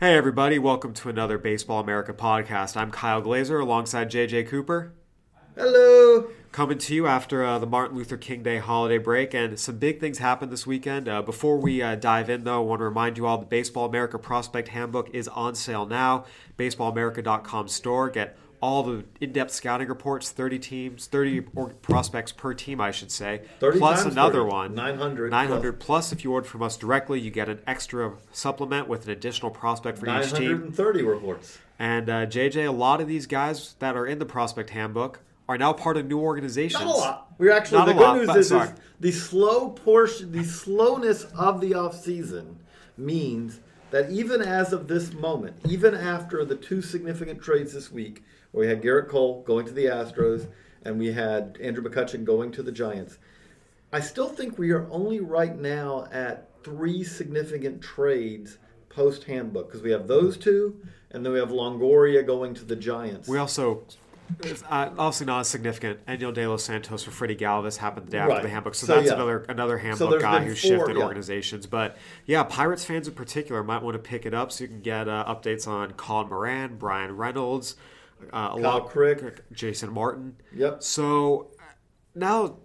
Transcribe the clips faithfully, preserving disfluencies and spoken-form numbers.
Hey everybody, welcome to another Baseball America podcast. I'm Kyle Glazer alongside J J Cooper. Hello. Coming to you after uh, the Martin Luther King Day holiday break, and some big things happened this weekend. Uh, before we uh, dive in, though, I want to remind you all the Baseball America Prospect Handbook is on sale now. baseball america dot com store. Get all the in-depth scouting reports, thirty teams, thirty prospects per team, I should say, plus another one, nine hundred, nine hundred plus. If you order from us directly, you get an extra supplement with an additional prospect for each team. nine hundred thirty reports. And uh, J J, a lot of these guys that are in the prospect handbook are now part of new organizations. Not a lot. We're actually Not the good lot, news is, is the slow portion, the slowness of the off season means that even as of this moment, even after the two significant trades this week, where we had Gerrit Cole going to the Astros and we had Andrew McCutchen going to the Giants, I still think we are only right now at three significant trades post-handbook, because we have those two, and then we have Longoria going to the Giants. We also, it's uh, obviously not as significant, Angel De Los Santos for Freddy Galvis happened the day after right. the handbook, so, so that's yeah. another another handbook so guy who four, shifted yeah. organizations. But yeah, Pirates fans in particular might want to pick it up so you can get uh, updates on Colin Moran, Brian Reynolds, Uh, Kyle lot, Crick, Jason Martin. Yep. So now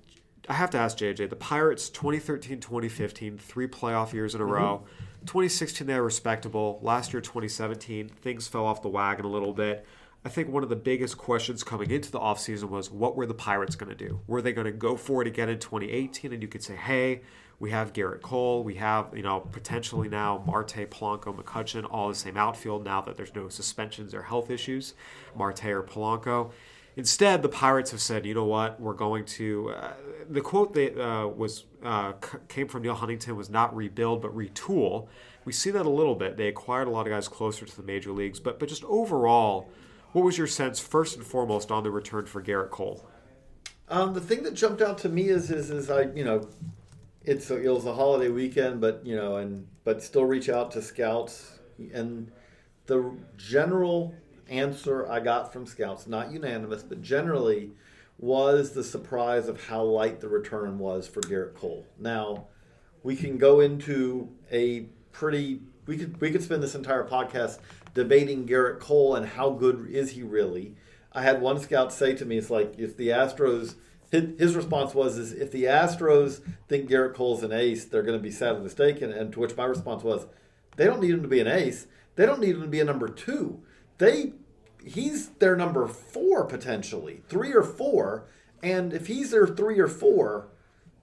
I have to ask J J, the Pirates twenty thirteen, twenty fifteen, three playoff years in a mm-hmm. row. twenty sixteen, they were respectable. Last year, twenty seventeen, things fell off the wagon a little bit. I think one of the biggest questions coming into the offseason was, what were the Pirates going to do? Were they going to go for it again in twenty eighteen? And you could say, hey, we have Gerrit Cole. We have, you know, potentially now Marte, Polanco, McCutchen, all the same outfield now that there's no suspensions or health issues, Marte or Polanco. Instead, the Pirates have said, you know what, we're going to uh, – the quote that uh, was uh, c- came from Neil Huntington was not rebuild but retool. We see that a little bit. They acquired a lot of guys closer to the major leagues. But, but just overall, – what was your sense, first and foremost, on the return for Gerrit Cole? Um, the thing that jumped out to me is, is, is I, you know, it's a, it was a holiday weekend, but you know, and but still reach out to scouts, and the general answer I got from scouts, not unanimous, but generally, was the surprise of how light the return was for Gerrit Cole. Now, we can go into a pretty we could we could spend this entire podcast debating Gerrit Cole and how good is he really. I had one scout say to me, it's like, if the Astros, his response was, is if the Astros think Gerrit Cole's an ace, they're going to be sadly mistaken. And to which my response was, they don't need him to be an ace. They don't need him to be a number two. They, he's their number four potentially, three or four. And if he's their three or four,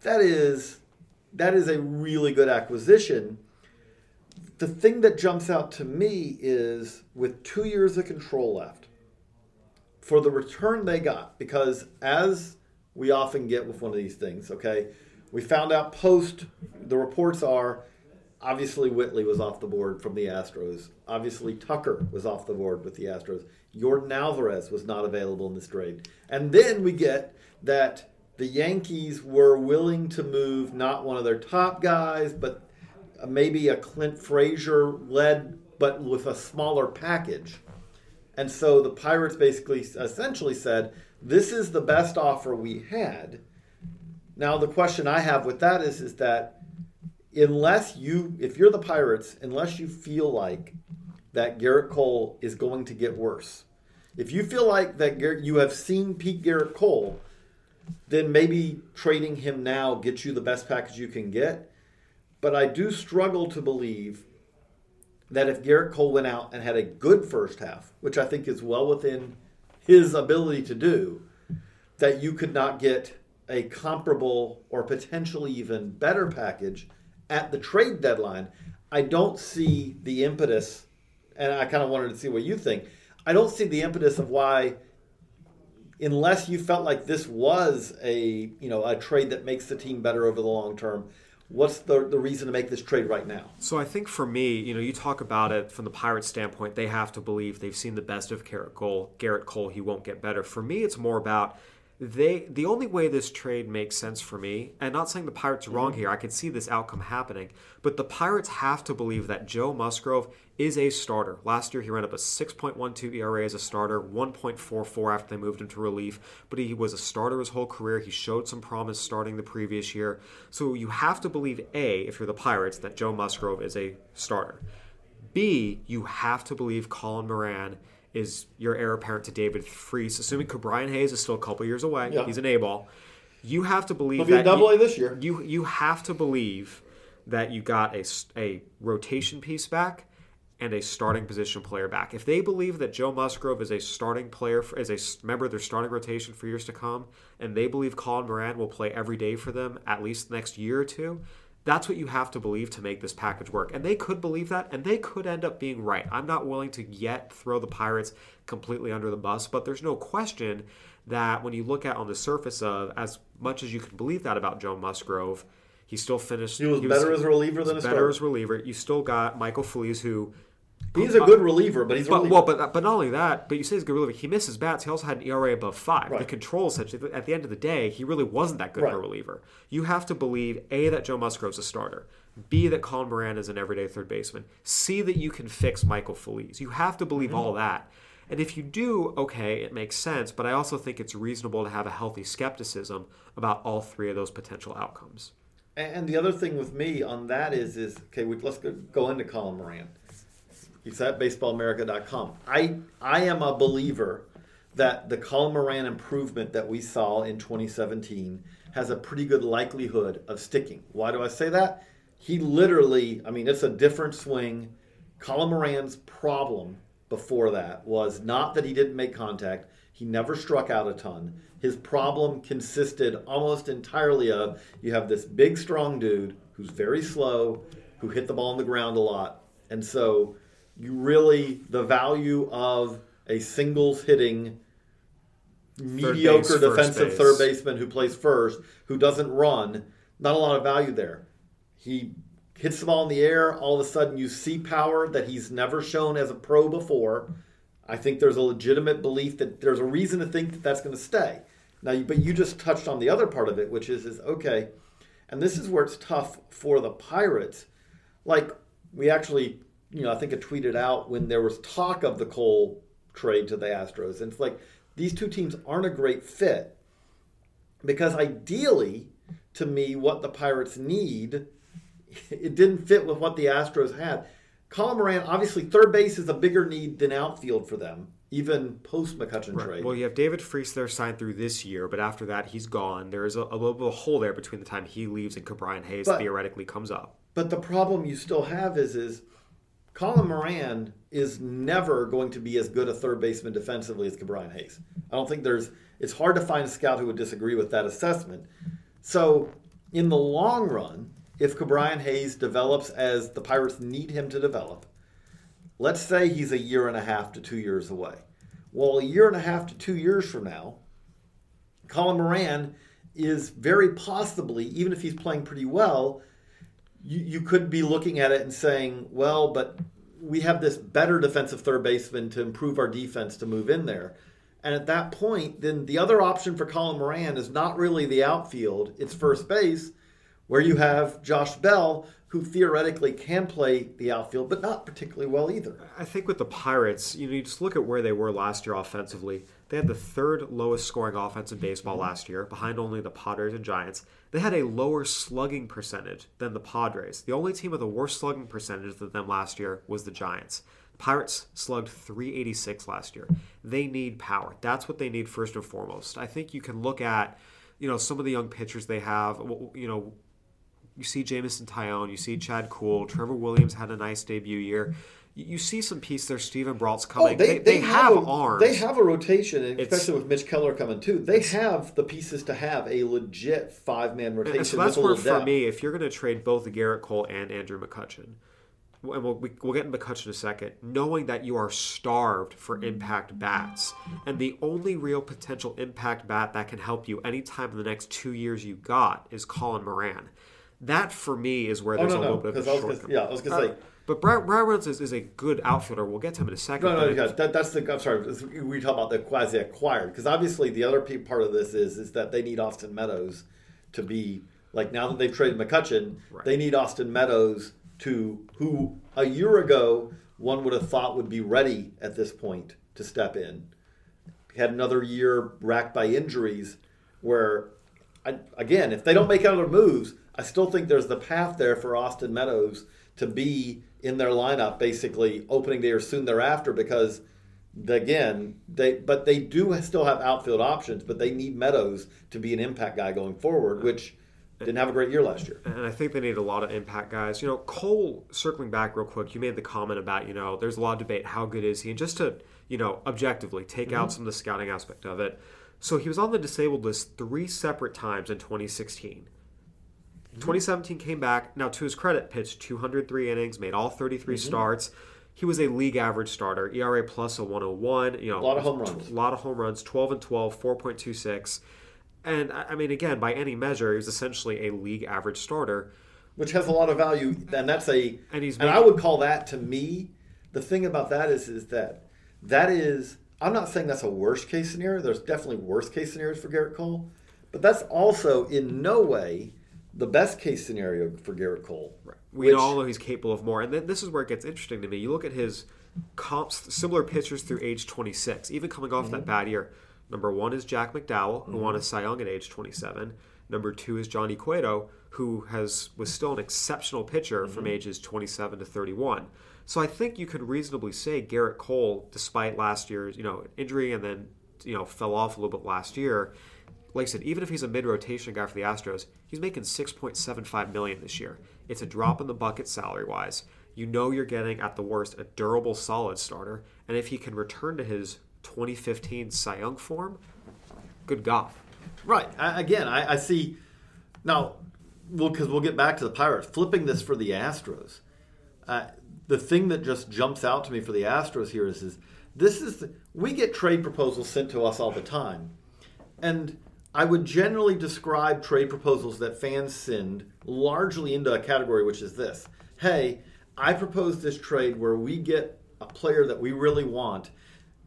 that is, that is a really good acquisition. The thing that jumps out to me is, with two years of control left, for the return they got, because as we often get with one of these things, okay, we found out post, the reports are, obviously Whitley was off the board from the Astros. Obviously Tucker was off the board with the Astros. Jordan Alvarez was not available in this trade. And then we get that the Yankees were willing to move not one of their top guys, but maybe a Clint Frazier-led, but with a smaller package. And so the Pirates basically essentially said, this is the best offer we had. Now, the question I have with that is, is that unless you, if you're the Pirates, unless you feel like that Gerrit Cole is going to get worse, if you feel like that Garrett, you have seen peak Gerrit Cole, then maybe trading him now gets you the best package you can get. But I do struggle to believe that if Gerrit Cole went out and had a good first half, which I think is well within his ability to do, that you could not get a comparable or potentially even better package at the trade deadline. I don't see the impetus, and I kind of wanted to see what you think. I don't see the impetus of why, unless you felt like this was a, you know, a trade that makes the team better over the long term, What's the the reason to make this trade right now? So I think for me, you know, you talk about it from the Pirates' standpoint. They have to believe they've seen the best of Gerrit Cole. Gerrit Cole, he won't get better. For me, it's more about they. The only way this trade makes sense for me, and not saying the Pirates are wrong here, I could see this outcome happening, but the Pirates have to believe that Joe Musgrove is a starter. Last year, he ran up a six point one two E R A as a starter, one point four four after they moved him to relief, but he was a starter his whole career. He showed some promise starting the previous year. So you have to believe, A, if you're the Pirates, that Joe Musgrove is a starter. B, you have to believe Colin Moran is your heir apparent to David Freese, assuming Ke'Bryan Hayes is still a couple years away. Yeah. He's an A-ball. You have to believe He'll that... He'll be a double A this year. You, you have to believe that you got a, a rotation piece back and a starting position player back. If they believe that Joe Musgrove is a starting player, for, is a member of their starting rotation for years to come, and they believe Colin Moran will play every day for them at least the next year or two, that's what you have to believe to make this package work. And they could believe that, and they could end up being right. I'm not willing to yet throw the Pirates completely under the bus, but there's no question that when you look at on the surface of, as much as you can believe that about Joe Musgrove, he still finished... He was, he was better as a reliever than a starter. better as a reliever. You still got Michael Feliz, who... He's a good reliever, but he's a but, reliever. Well, but, but not only that, but you say he's a good reliever. He misses bats. He also had an E R A above five. Right. The control, such that at the end of the day, he really wasn't that good right. of a reliever. You have to believe, A, that Joe Musgrove's a starter. B, that Colin Moran is an everyday third baseman. C, that you can fix Michael Feliz. You have to believe mm-hmm. all that. And if you do, okay, it makes sense, but I also think it's reasonable to have a healthy skepticism about all three of those potential outcomes. And the other thing with me on that is, is okay, we, let's go, go into Colin Moran. He's at baseball america dot com. I, I am a believer that the Colin Moran improvement that we saw in twenty seventeen has a pretty good likelihood of sticking. Why do I say that? He literally, I mean, it's a different swing. Colin Moran's problem before that was not that he didn't make contact. He never struck out a ton. His problem consisted almost entirely of you have this big, strong dude who's very slow, who hit the ball on the ground a lot. And so... You really, the value of a singles hitting, mediocre defensive third baseman who plays first, who doesn't run, not a lot of value there. He hits the ball in the air. All of a sudden, you see power that he's never shown as a pro before. I think there's a legitimate belief that there's a reason to think that that's going to stay. Now, but you just touched on the other part of it, which is, is okay, and this is where it's tough for the Pirates. Like, we actually... You know, I think I tweeted out when there was talk of the Cole trade to the Astros. And it's like, these two teams aren't a great fit because ideally, to me, what the Pirates need, it didn't fit with what the Astros had. Colin Moran, obviously, third base is a bigger need than outfield for them, even post-McCutchen right. trade. Well, you have David Freese there signed through this year, but after that, he's gone. There is a, a little bit of a hole there between the time he leaves and Ke'Bryan Hayes but, theoretically comes up. But the problem you still have is is... Colin Moran is never going to be as good a third baseman defensively as Ke'Bryan Hayes. I don't think there's... It's hard to find a scout who would disagree with that assessment. So, in the long run, if Ke'Bryan Hayes develops as the Pirates need him to develop, let's say he's a year and a half to two years away. Well, a year and a half to two years from now, Colin Moran is very possibly, even if he's playing pretty well... You, you could be looking at it and saying, well, but we have this better defensive third baseman to improve our defense to move in there. And at that point, then the other option for Colin Moran is not really the outfield. It's first base, where you have Josh Bell, who theoretically can play the outfield, but not particularly well either. I think with the Pirates, you know, you just look at where they were last year offensively. They had the third lowest scoring offense in baseball last year, behind only the Padres and Giants. They had a lower slugging percentage than the Padres. The only team with a worse slugging percentage than them last year was the Giants. The Pirates slugged three eighty-six last year. They need power. That's what they need first and foremost. I think you can look at, you know, some of the young pitchers they have. You know, you see Jameson Taillon, you see Chad Kuhl, Trevor Williams had a nice debut year. You see some piece there. Steven Brault's coming. Oh, they, they, they, they have, have a, arms. They have a rotation, and especially it's, with Mitch Keller coming too. They have the pieces to have a legit five-man rotation. And so that's where, for depth. me, if you're going to trade both Gerrit Cole and Andrew McCutchen, and we'll, we, we'll get into McCutchen in a second, knowing that you are starved for impact bats, and the only real potential impact bat that can help you anytime in the next two years you got is Colin Moran. That, for me, is where there's oh, no, a little no, bit of a shortcut. Yeah, I was going to say. But Brian Reynolds is, is a good outfielder. We'll get to him in a second. No, no, no. That, that's the. I'm sorry. We talk about the quasi-acquired. Because obviously the other part of this is, is that they need Austin Meadows to be, like, now that they've traded McCutchen, right. They need Austin Meadows to, who a year ago one would have thought would be ready at this point to step in. Had another year racked by injuries where, I, again, if they don't make other moves, I still think there's the path there for Austin Meadows to be in their lineup basically opening day or soon thereafter because, again, they but they do still have outfield options, but they need Meadows to be an impact guy going forward, which didn't have a great year last year. And I think they need a lot of impact guys. You know, Cole, circling back real quick, you made the comment about, you know, there's a lot of debate, how good is he? And just to, you know, objectively take mm-hmm. out some of the scouting aspect of it. So he was on the disabled list three separate times in twenty sixteen. twenty seventeen came back. Now, to his credit, pitched two hundred three innings, made all thirty-three mm-hmm. starts. He was a league average starter, E R A plus a one oh one. You know, a lot of home runs. A lot of home runs, twelve and twelve, four point two six. And, I mean, again, by any measure, he was essentially a league average starter. Which has a lot of value. And that's a – and he's and I would call that, to me, the thing about that is, is that that is – I'm not saying that's a worst-case scenario. There's definitely worst-case scenarios for Gerrit Cole. But that's also in no way – the best case scenario for Gerrit Cole. Right. We which, all know he's capable of more. And then this is where it gets interesting to me. You look at his comps, similar pitchers through age twenty-six, even coming off mm-hmm. that bad year. Number one is Jack McDowell, who mm-hmm. won a Cy Young at age twenty-seven. Number two is Johnny Cueto, who has was still an exceptional pitcher mm-hmm. from ages twenty-seven to thirty-one. So I think you could reasonably say Gerrit Cole, despite last year's you know injury and then you know fell off a little bit last year, like I said, even if he's a mid-rotation guy for the Astros, he's making six point seven five million dollars this year. It's a drop in the bucket salary-wise. You know you're getting, at the worst, a durable, solid starter. And if he can return to his twenty fifteen Cy Young form, good God. Right. I, again, I, I see... Now, because we'll, we'll get back to the Pirates. Flipping this for the Astros, uh, the thing that just jumps out to me for the Astros here is, is this is... The, we get trade proposals sent to us all the time. And... I would generally describe trade proposals that fans send largely into a category which is this. Hey, I propose this trade where we get a player that we really want,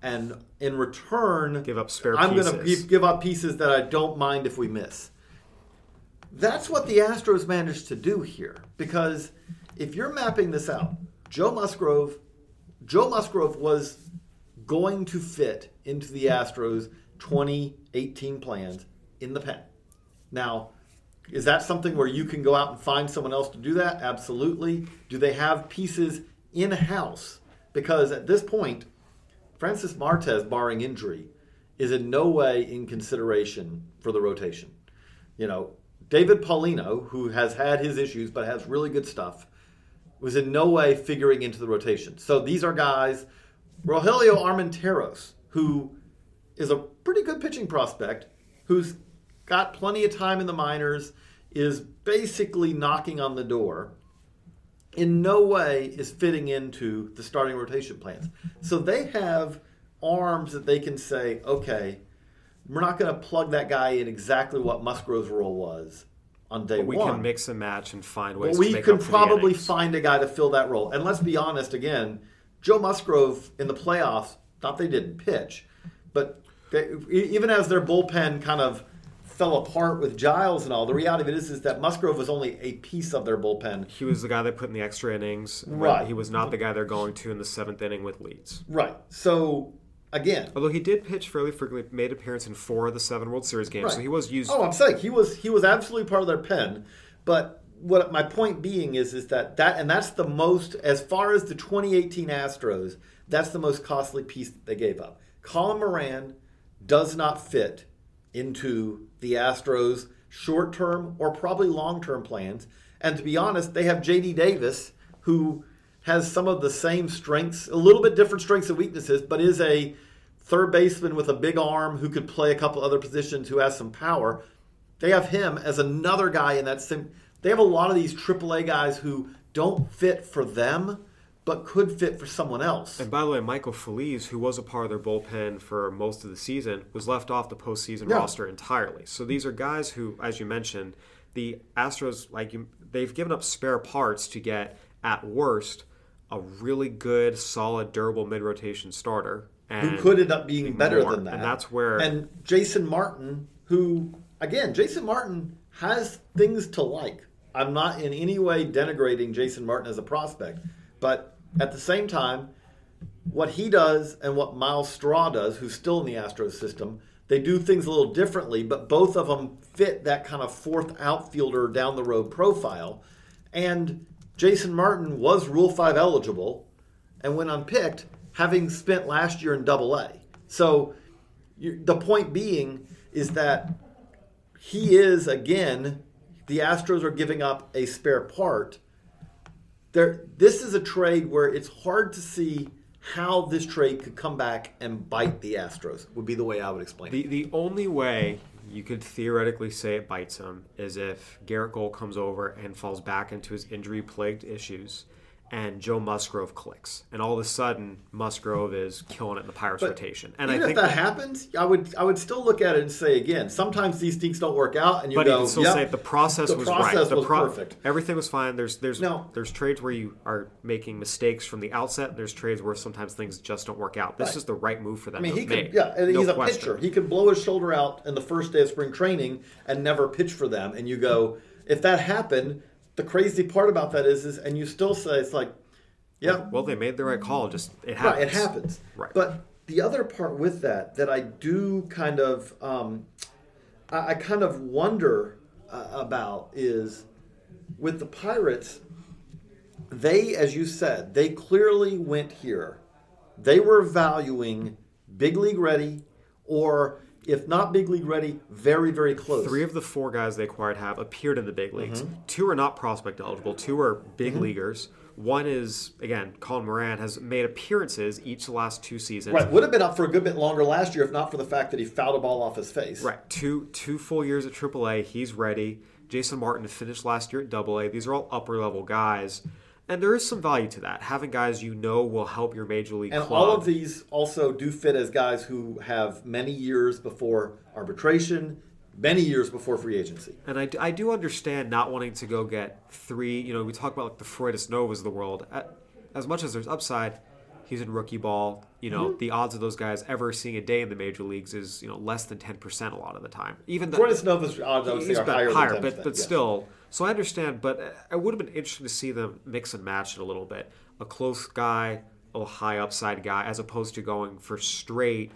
and in return, give up spare I'm going to give up pieces that I don't mind if we miss. That's what the Astros managed to do here, because if you're mapping this out, Joe Musgrove, Joe Musgrove was going to fit into the Astros twenty eighteen plans in the pen. Now, is that something where you can go out and find someone else to do that? Absolutely. Do they have pieces in-house? Because at this point, Francis Martes, barring injury, is in no way in consideration for the rotation. You know, David Paulino, who has had his issues but has really good stuff, was in no way figuring into the rotation. So these are guys, Rogelio Armenteros, who is a pretty good pitching prospect, who's got plenty of time in the minors, is basically knocking on the door, in no way is fitting into the starting rotation plans. So they have arms that they can say, okay, we're not going to plug that guy in exactly what Musgrove's role was on day but we one. We can mix and match and find ways well, to make up for the innings. We can probably find a guy to fill that role. And let's be honest again, Joe Musgrove in the playoffs, not they didn't pitch, but they, even as their bullpen kind of fell apart with Giles and all, the reality of it is, is that Musgrove was only a piece of their bullpen. He was the guy they put in the extra innings. Right. He was not the guy they're going to in the seventh inning with leads. Right. So, again. Although he did pitch fairly frequently, made appearance in four of the seven World Series games. Right. So he was used. Oh, I'm saying he was he was absolutely part of their pen. But what my point being is, is that, that, and that's the most, as far as the twenty eighteen Astros, that's the most costly piece that they gave up. Colin Moran does not fit into the Astros' short-term or probably long-term plans. And to be honest, they have J D Davis, who has some of the same strengths, a little bit different strengths and weaknesses, but is a third baseman with a big arm who could play a couple other positions, who has some power. They have him as another guy in that same. They have a lot of these triple A guys who don't fit for them, but could fit for someone else. And by the way, Michael Feliz, who was a part of their bullpen for most of the season, was left off the postseason yeah. roster entirely. So these are guys who, as you mentioned, the Astros, like you, they've given up spare parts to get, at worst, a really good, solid, durable mid-rotation starter. And who could end up being better more. than that. And that's where... And Jason Martin, who, again, Jason Martin has things to like. I'm not in any way denigrating Jason Martin as a prospect. But at the same time, what he does and what Miles Straw does, who's still in the Astros system, they do things a little differently, but both of them fit that kind of fourth outfielder down-the-road profile. And Jason Martin was Rule five eligible and went unpicked, having spent last year in double A. So you, the point being is that he is, again, the Astros are giving up a spare part. There, this is a trade where it's hard to see how this trade could come back and bite the Astros, would be the way I would explain the, it. The only way you could theoretically say it bites them is if Gerrit Cole comes over and falls back into his injury-plagued issues and Joe Musgrove clicks. And all of a sudden, Musgrove is killing it in the Pirates but rotation. And even I think if that happens, I would I would still look at it and say, again, sometimes these things don't work out, and you but go, you can still yep, say the process the was process right. The was pro- perfect. Everything was fine. There's there's now, there's trades where you are making mistakes from the outset, and there's trades where sometimes things just don't work out. This right. is the right move for them I mean, to he make. Could, yeah, and no he's a question. pitcher. He could blow his shoulder out in the first day of spring training and never pitch for them. And you go, if that happened... The crazy part about that is, is, and you still say, it's like, yeah. Well, they made the right call. Just it happens. Right, it happens. Right. But the other part with that, that I do kind of, um, I, I kind of wonder uh, about is with the Pirates, they, as you said, they clearly went here. They were valuing big league ready or... If not big league ready, very, very close. Three of the four guys they acquired have appeared in the big leagues. Mm-hmm. Two are not prospect eligible. Two are big mm-hmm. leaguers. One is, again, Colin Moran has made appearances each last two seasons. Right. Would have been up for a good bit longer last year if not for the fact that he fouled a ball off his face. Right. Two two full years at triple A. He's ready. Jason Martin finished last year at double A. These are all upper-level guys. And there is some value to that. Having guys you know will help your major league and club. And all of these also do fit as guys who have many years before arbitration, many years before free agency. And I, I do understand not wanting to go get three. You know, we talk about like the Freddy Novas of the world. As much as there's upside, he's in rookie ball. You know, mm-hmm. the odds of those guys ever seeing a day in the major leagues is you know less than ten percent a lot of the time. Even the Freddy Novas odds I would say are higher, higher than ten percent. But, but yes. still... So I understand, but it would have been interesting to see them mix and match it a little bit. A close guy, a high upside guy, as opposed to going for straight,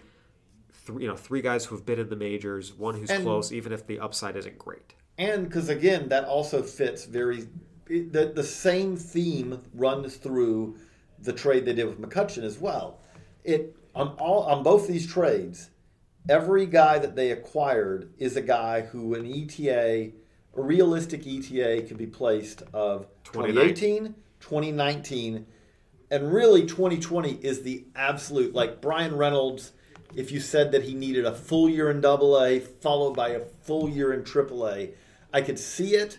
th- you know, three guys who have been in the majors, one who's and, close, even if the upside isn't great. And because, again, that also fits very – the, the same theme runs through the trade they did with McCutchen as well. It on all on both these trades, every guy that they acquired is a guy who an E T A – a realistic E T A could be placed of twenty eighteen, twenty nineteen, and really twenty twenty is the absolute, like Brian Reynolds, if you said that he needed a full year in double A followed by a full year in triple A, I could see it,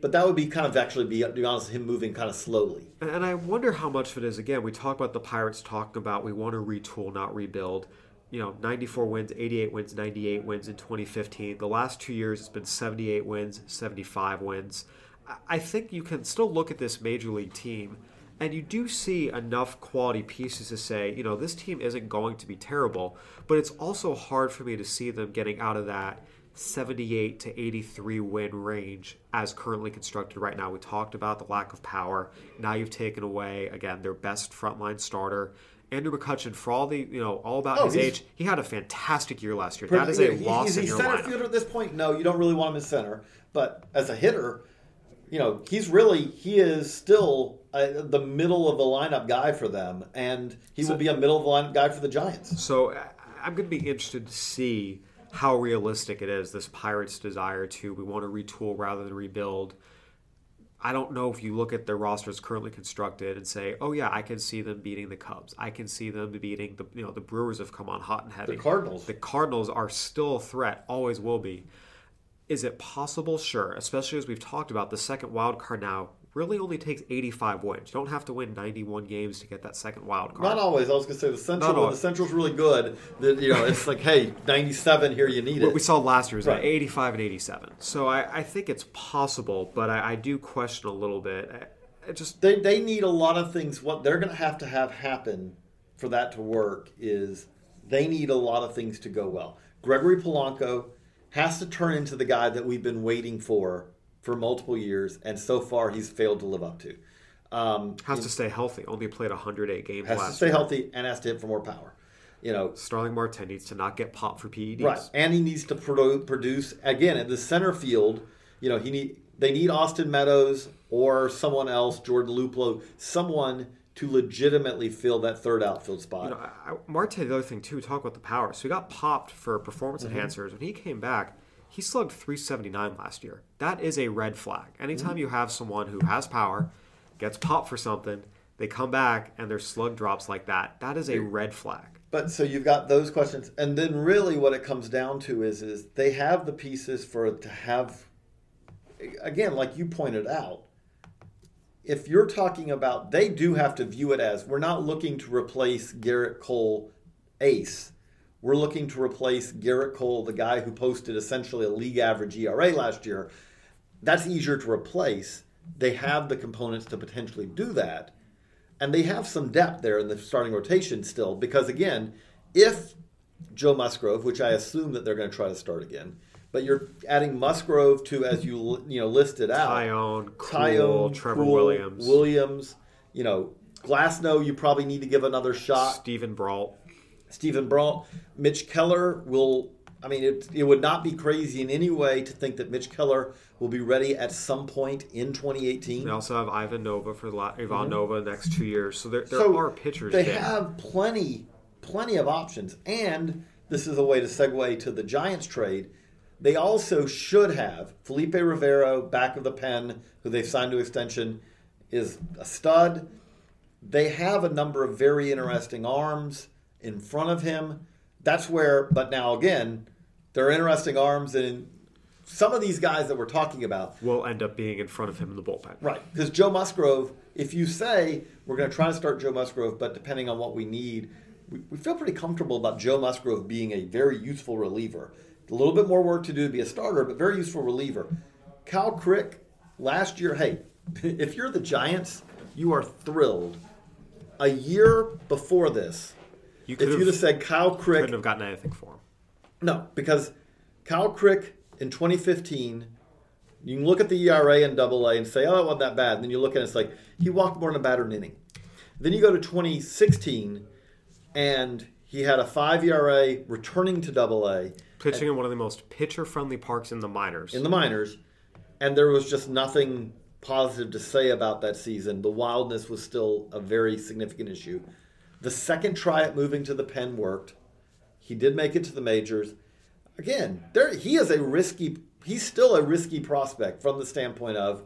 but that would be kind of actually, be, to be honest, him moving kind of slowly. And I wonder how much of it is, again, we talk about the Pirates talking about we want to retool, not rebuild. You know, ninety-four wins, eighty-eight wins, ninety-eight wins in twenty fifteen. The last two years, it's been seventy-eight wins, seventy-five wins. I think you can still look at this major league team, and you do see enough quality pieces to say, you know, this team isn't going to be terrible, but it's also hard for me to see them getting out of that seventy-eight to eighty-three win range as currently constructed right now. We talked about the lack of power. Now you've taken away, again, their best frontline starter. Andrew McCutchen, for all the you know, all about oh, his age, he had a fantastic year last year. That is a he, loss in your lineup. Is he center fielder at this point? No, you don't really want him in center. But as a hitter, you know, he's really he is still a, the middle of the lineup guy for them, and he so, will be a middle of the lineup guy for the Giants. So I'm going to be interested to see how realistic it is. This Pirates' desire to we want to retool rather than rebuild. I don't know if you look at their roster as currently constructed and say, "Oh yeah, I can see them beating the Cubs. I can see them beating the you know the Brewers have come on hot and heavy. The Cardinals. The Cardinals are still a threat, always will be. Is it possible? Sure, especially as we've talked about the second wild card now really only takes eighty-five wins. You don't have to win ninety-one games to get that second wild card. Not always. I was going to say the Central. When the Central's really good, that, you know, it's like, hey, ninety-seven here, you need it. What we saw last year was right. eighty-five and eighty-seven. So I, I think it's possible, but I, I do question a little bit. I, I just they they need a lot of things. What they're going to have to have happen for that to work is they need a lot of things to go well. Gregory Polanco has to turn into the guy that we've been waiting for. For multiple years, and so far he's failed to live up to. Um, has to stay healthy. Only played one hundred eight games last year. Has to stay healthy and has to hit for more power. You know, Starling Marte needs to not get popped for P E Ds. Right, and he needs to produce again at the center field. You know, he need they need Austin Meadows or someone else, Jordan Luplow, someone to legitimately fill that third outfield spot. You know, I, Marte, the other thing too, talk about the power. So he got popped for performance mm-hmm. enhancers when he came back. He slugged three seventy-nine last year. That is a red flag. Anytime mm-hmm. you have someone who has power, gets popped for something, they come back and their slug drops like that, that is a red flag. But so you've got those questions. And then really what it comes down to is, is they have the pieces for to have, again, like you pointed out, if you're talking about, they do have to view it as, we're not looking to replace Gerrit Cole ace. We're looking to replace Gerrit Cole, the guy who posted essentially a league average E R A last year. That's easier to replace. They have the components to potentially do that. And they have some depth there in the starting rotation still. Because, again, if Joe Musgrove, which I assume that they're going to try to start again, but you're adding Musgrove to, as you you know listed out, Taillon, Taillon, Trevor Kuhl, Williams. Williams, you know, Glasnow, you probably need to give another shot. Stephen Brault. Stephen Brault, Mitch Keller will, I mean, it, it would not be crazy in any way to think that Mitch Keller will be ready at some point in twenty eighteen. They also have Ivan Nova for the, Ivan mm-hmm. Nova the next two years. So there, there so are pitchers They there. have plenty, plenty of options. And this is a way to segue to the Giants trade. They also should have Felipe Rivero, back of the pen, who they've signed to extension, is a stud. They have a number of very interesting arms in front of him. That's where, but now again, they're interesting arms, and some of these guys that we're talking about will end up being in front of him in the bullpen. Right, because Joe Musgrove, if you say, we're going to try to start Joe Musgrove, but depending on what we need, we, we feel pretty comfortable about Joe Musgrove being a very useful reliever. A little bit more work to do to be a starter, but very useful reliever. Kyle Crick, last year, hey, if you're the Giants, you are thrilled. A year before this, You if you'd have said Kyle Crick... couldn't have gotten anything for him. No, because Kyle Crick in twenty fifteen, you can look at the E R A in double A and say, oh, it wasn't that bad. And then you look at it and it's like, he walked more than a batter in an inning. Then you go to twenty sixteen, and he had a five E R A returning to double A. Pitching at, in one of the most pitcher-friendly parks in the minors. In the minors. And there was just nothing positive to say about that season. The wildness was still a very significant issue. The second try at moving to the pen worked. He did make it to the majors. Again, there he is a risky, he's still a risky prospect from the standpoint of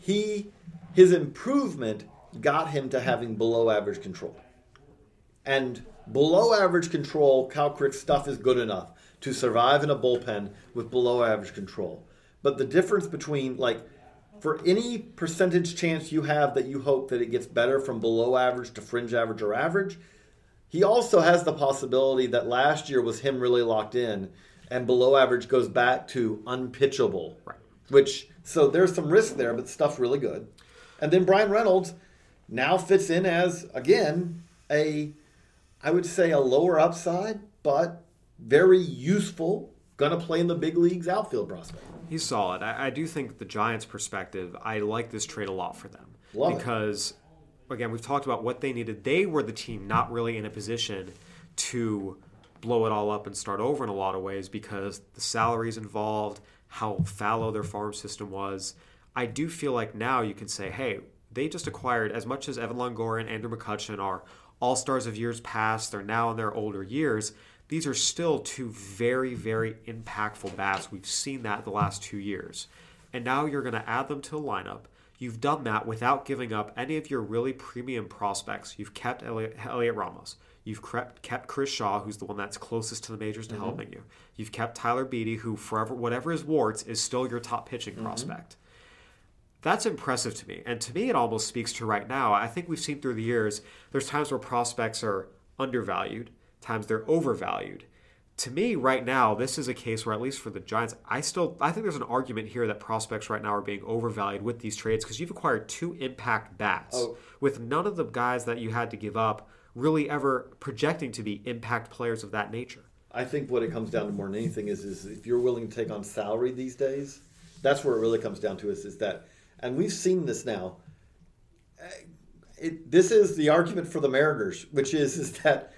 he his improvement got him to having below average control. And below average control, Kyle Crick's stuff is good enough to survive in a bullpen with below average control. But the difference between, like, for any percentage chance you have that you hope that it gets better from below average to fringe average or average, he also has the possibility that last year was him really locked in, and below average goes back to unpitchable. Right. Which, so there's some risk there, but stuff's really good. And then Brian Reynolds now fits in as, again, a, I would say a lower upside, but very useful, going to play in the big leagues outfield prospect. He's solid. I, I do think the Giants' perspective, I like this trade a lot for them. Love because, it. Again, we've talked about what they needed. They were the team not really in a position to blow it all up and start over in a lot of ways because the salaries involved, how fallow their farm system was. I do feel like now you can say, hey, they just acquired, as much as Evan Longoria and Andrew McCutchen are all-stars of years past, they're now in their older years. These are still two very, very impactful bats. We've seen that the last two years. And now you're going to add them to the lineup. You've done that without giving up any of your really premium prospects. You've kept Heliot Ramos. You've kept Chris Shaw, who's the one that's closest to the majors to mm-hmm. helping you. You've kept Tyler Beatty, who forever, whatever his warts, is still your top pitching mm-hmm. prospect. That's impressive to me. And to me, it almost speaks to right now. I think we've seen through the years, there's times where prospects are undervalued, times they're overvalued. To me, right now, this is a case where, at least for the Giants, I still I think there's an argument here that prospects right now are being overvalued with these trades, because you've acquired two impact bats oh. with none of the guys that you had to give up really ever projecting to be impact players of that nature. I think what it comes down to more than anything is, is if you're willing to take on salary these days, that's where it really comes down to is, is that, and we've seen this now, it, this is the argument for the Mariners, which is, is that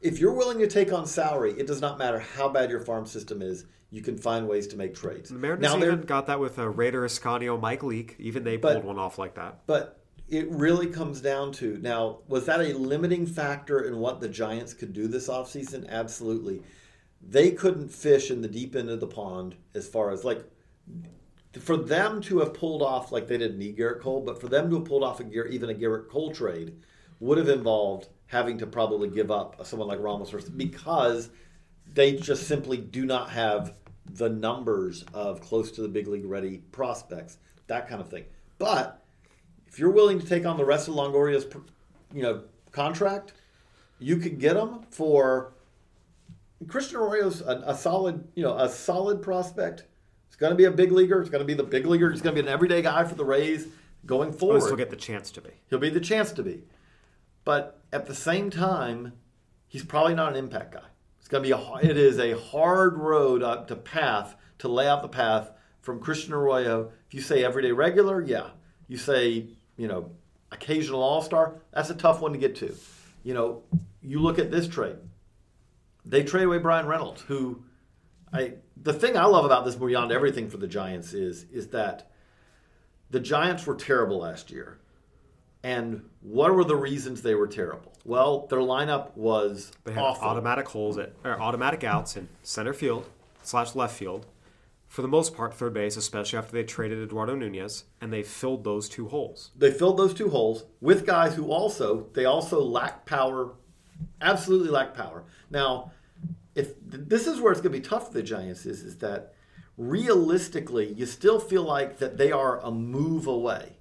if you're willing to take on salary, it does not matter how bad your farm system is, you can find ways to make trades. The Mariners now, even got that with a Raider Escanio Mike Leake. Even they but, pulled one off like that. But it really comes down to, now, was that a limiting factor in what the Giants could do this offseason? Absolutely. They couldn't fish in the deep end of the pond as far as, like, for them to have pulled off, like they didn't need Gerrit Cole, but for them to have pulled off a even a Gerrit Cole trade would have involved having to probably give up someone like Ramos first, because they just simply do not have the numbers of close to the big league ready prospects, that kind of thing. But if you're willing to take on the rest of Longoria's, you know, contract, you could get them for Christian Arroyo's a, a solid, you know, a solid prospect. It's going to be a big leaguer. It's going to be the big leaguer. He's going to be an everyday guy for the Rays going forward. He'll get the chance to be. He'll be the chance to be. But at the same time, he's probably not an impact guy. It's going to be a, it is a hard road up to path to lay out the path from Christian Arroyo. If you say everyday regular, yeah. You say, you know, occasional all-star, that's a tough one to get to. You know, you look at this trade. They trade away Brian Reynolds, who I the thing I love about this beyond everything for the Giants is is that the Giants were terrible last year. And what were the reasons they were terrible? Well, their lineup was awful. They had awful. automatic holes at or automatic outs in center field slash left field. For the most part, third base, especially after they traded Eduardo Nunez, and they filled those two holes. They filled those two holes with guys who also they also lack power, absolutely lack power. Now, if this is where it's going to be tough for the Giants is is that realistically, you still feel like that they are a move away.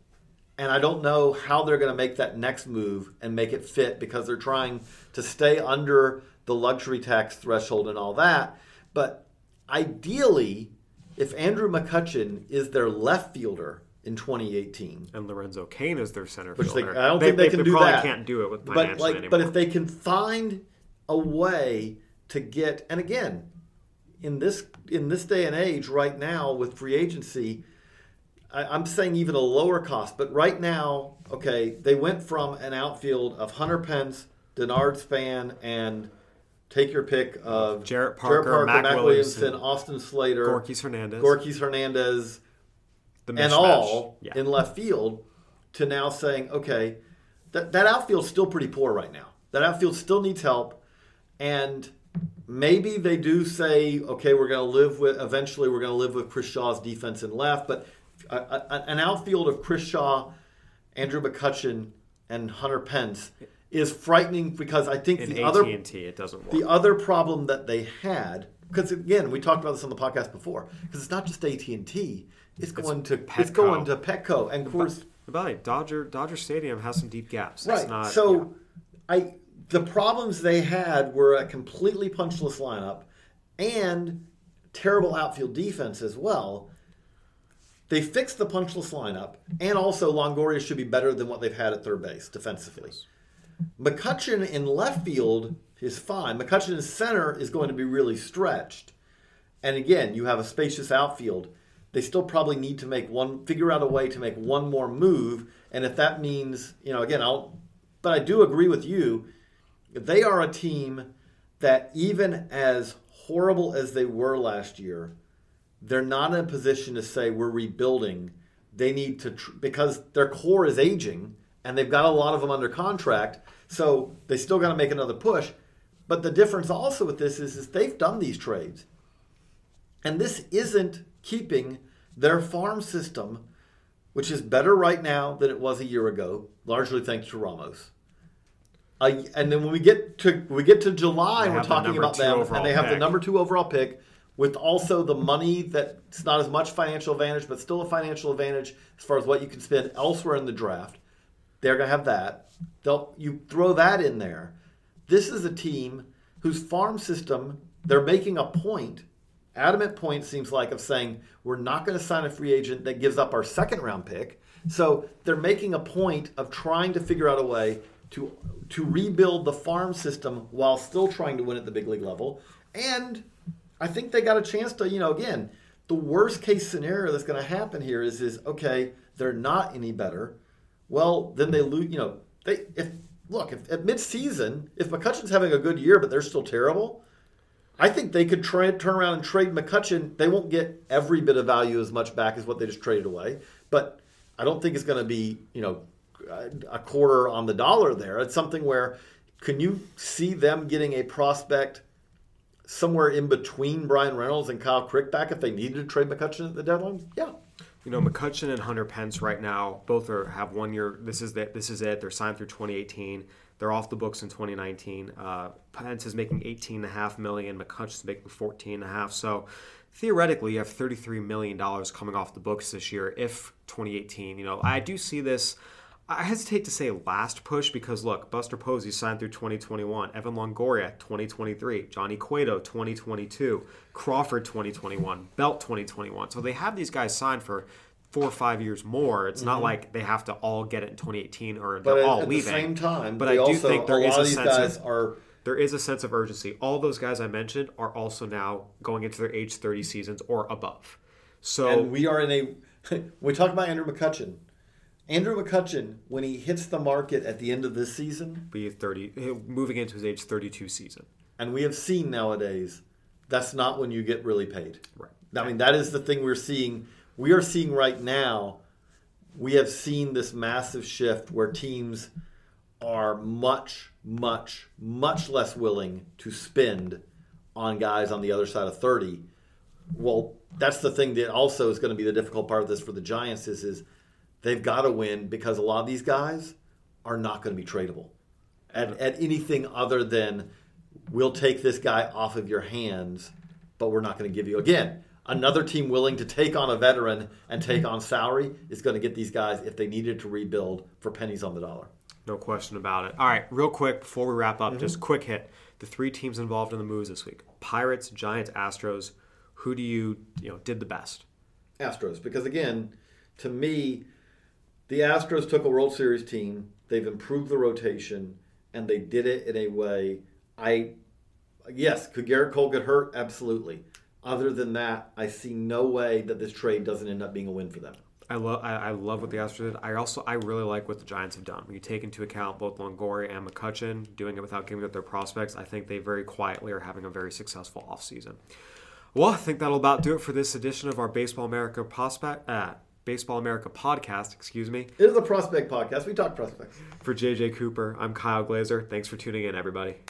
And I don't know how they're going to make that next move and make it fit, because they're trying to stay under the luxury tax threshold and all that. But ideally, if Andrew McCutchen is their left fielder in twenty eighteen, and Lorenzo Cain is their center which fielder, they, I don't they, think they, they can they do probably that. Can't do it with but like, anymore. But if they can find a way to get, and again, in this in this day and age, right now with free agency. I'm saying even a lower cost, but right now, okay, they went from an outfield of Hunter Pence, Denard Span, and take your pick of Jarrett Parker, Jarrett Parker Mac, Mac Williamson, Williamson, Austin Slater, Gorky's Hernandez, Gorky's Hernandez, the and all yeah. in left field, to now saying, okay, that that outfield's still pretty poor right now. That outfield still needs help, and maybe they do say, okay, we're going to live with eventually we're going to live with Chris Shaw's defense in left, but. A, a, an outfield of Chris Shaw, Andrew McCutchen, and Hunter Pence is frightening, because I think in the other it doesn't work. The other problem that they had, because again we talked about this on the podcast before, because it's not just A T and T, it's going it's to Petco. It's going to Petco, and of course by Dodger Dodger Stadium has some deep gaps. Right. It's not, so yeah. I the problems they had were a completely punchless lineup and terrible outfield defense as well. They fixed the punchless lineup, and also Longoria should be better than what they've had at third base defensively. McCutchen in left field is fine. McCutchen in center is going to be really stretched. And again, you have a spacious outfield. They still probably need to make one, figure out a way to make one more move. And if that means, you know, again, I'll, but I do agree with you. They are a team that, even as horrible as they were last year, they're not in a position to say we're rebuilding. They need to, tr- because their core is aging and they've got a lot of them under contract. So they still got to make another push. But the difference also with this is, is they've done these trades. And this isn't keeping their farm system, which is better right now than it was a year ago, largely thanks to Ramos. Uh, and then when we get to we get to July, we're talking about them, and they have the number two overall pick. with also the money that's not as much financial advantage, but still a financial advantage as far as what you can spend elsewhere in the draft. They're going to have that. They'll, you throw that in there. This is a team whose farm system, they're making a point, adamant point seems like, of saying, we're not going to sign a free agent that gives up our second round pick. So they're making a point of trying to figure out a way to to rebuild the farm system while still trying to win at the big league level. And I think they got a chance to, you know, again, the worst case scenario that's going to happen here is, is okay, they're not any better. Well, then they lose, you know, they if look, if at midseason, if McCutchen's having a good year but they're still terrible, I think they could try, turn around and trade McCutchen. They won't get every bit of value as much back as what they just traded away. But I don't think it's going to be, you know, a quarter on the dollar there. It's something where, can you see them getting a prospect somewhere in between Brian Reynolds and Kyle Crick back if they needed to trade McCutchen at the deadline? Yeah. You know, McCutchen and Hunter Pence right now, both are have one year. This is the, This is it. They're signed through twenty eighteen. They're off the books in twenty nineteen. Uh, Pence is making eighteen point five million dollars. McCutchen's making fourteen point five million dollars. So theoretically, you have thirty-three million dollars coming off the books this year if twenty eighteen. You know, I do see this. I hesitate to say last push because, look, Buster Posey signed through twenty twenty-one, Evan Longoria, twenty twenty-three, Johnny Cueto, twenty twenty-two, Crawford, twenty twenty-one, Belt, twenty twenty-one. So they have these guys signed for four or five years more. It's mm-hmm. not like they have to all get it in twenty eighteen or they're but all at leaving. At the same time, but I do also, think there a is a sense of are... there is a sense of urgency. All those guys I mentioned are also now going into their age thirty seasons or above. So and we are in a we talk about Andrew McCutchen. Andrew McCutchen, when he hits the market at the end of this season, be thirty, moving into his age thirty-two season, and we have seen nowadays that's not when you get really paid. Right. I mean, that is the thing we're seeing. We are seeing right now. We have seen this massive shift where teams are much, much, much less willing to spend on guys on the other side of thirty. Well, that's the thing that also is going to be the difficult part of this for the Giants is is. They've got to win because a lot of these guys are not going to be tradable at, at anything other than we'll take this guy off of your hands, but we're not going to give you. Again, another team willing to take on a veteran and take on salary is going to get these guys if they needed to rebuild for pennies on the dollar. No question about it. All right, real quick before we wrap up, mm-hmm. just quick hit. The three teams involved in the moves this week, Pirates, Giants, Astros. Who do you, you know, did the best? Astros, because again, to me, the Astros took a World Series team, they've improved the rotation, and they did it in a way, I, yes, could Gerrit Cole get hurt? Absolutely. Other than that, I see no way that this trade doesn't end up being a win for them. I love I, I love what the Astros did. I also, I really like what the Giants have done. When you take into account both Longoria and McCutchen, doing it without giving up their prospects, I think they very quietly are having a very successful offseason. Well, I think that'll about do it for this edition of our Baseball America Prospect, uh, Baseball America podcast, excuse me. It is a prospect podcast. We talk prospects. For J J Cooper, I'm Kyle Glazer. Thanks for tuning in, everybody.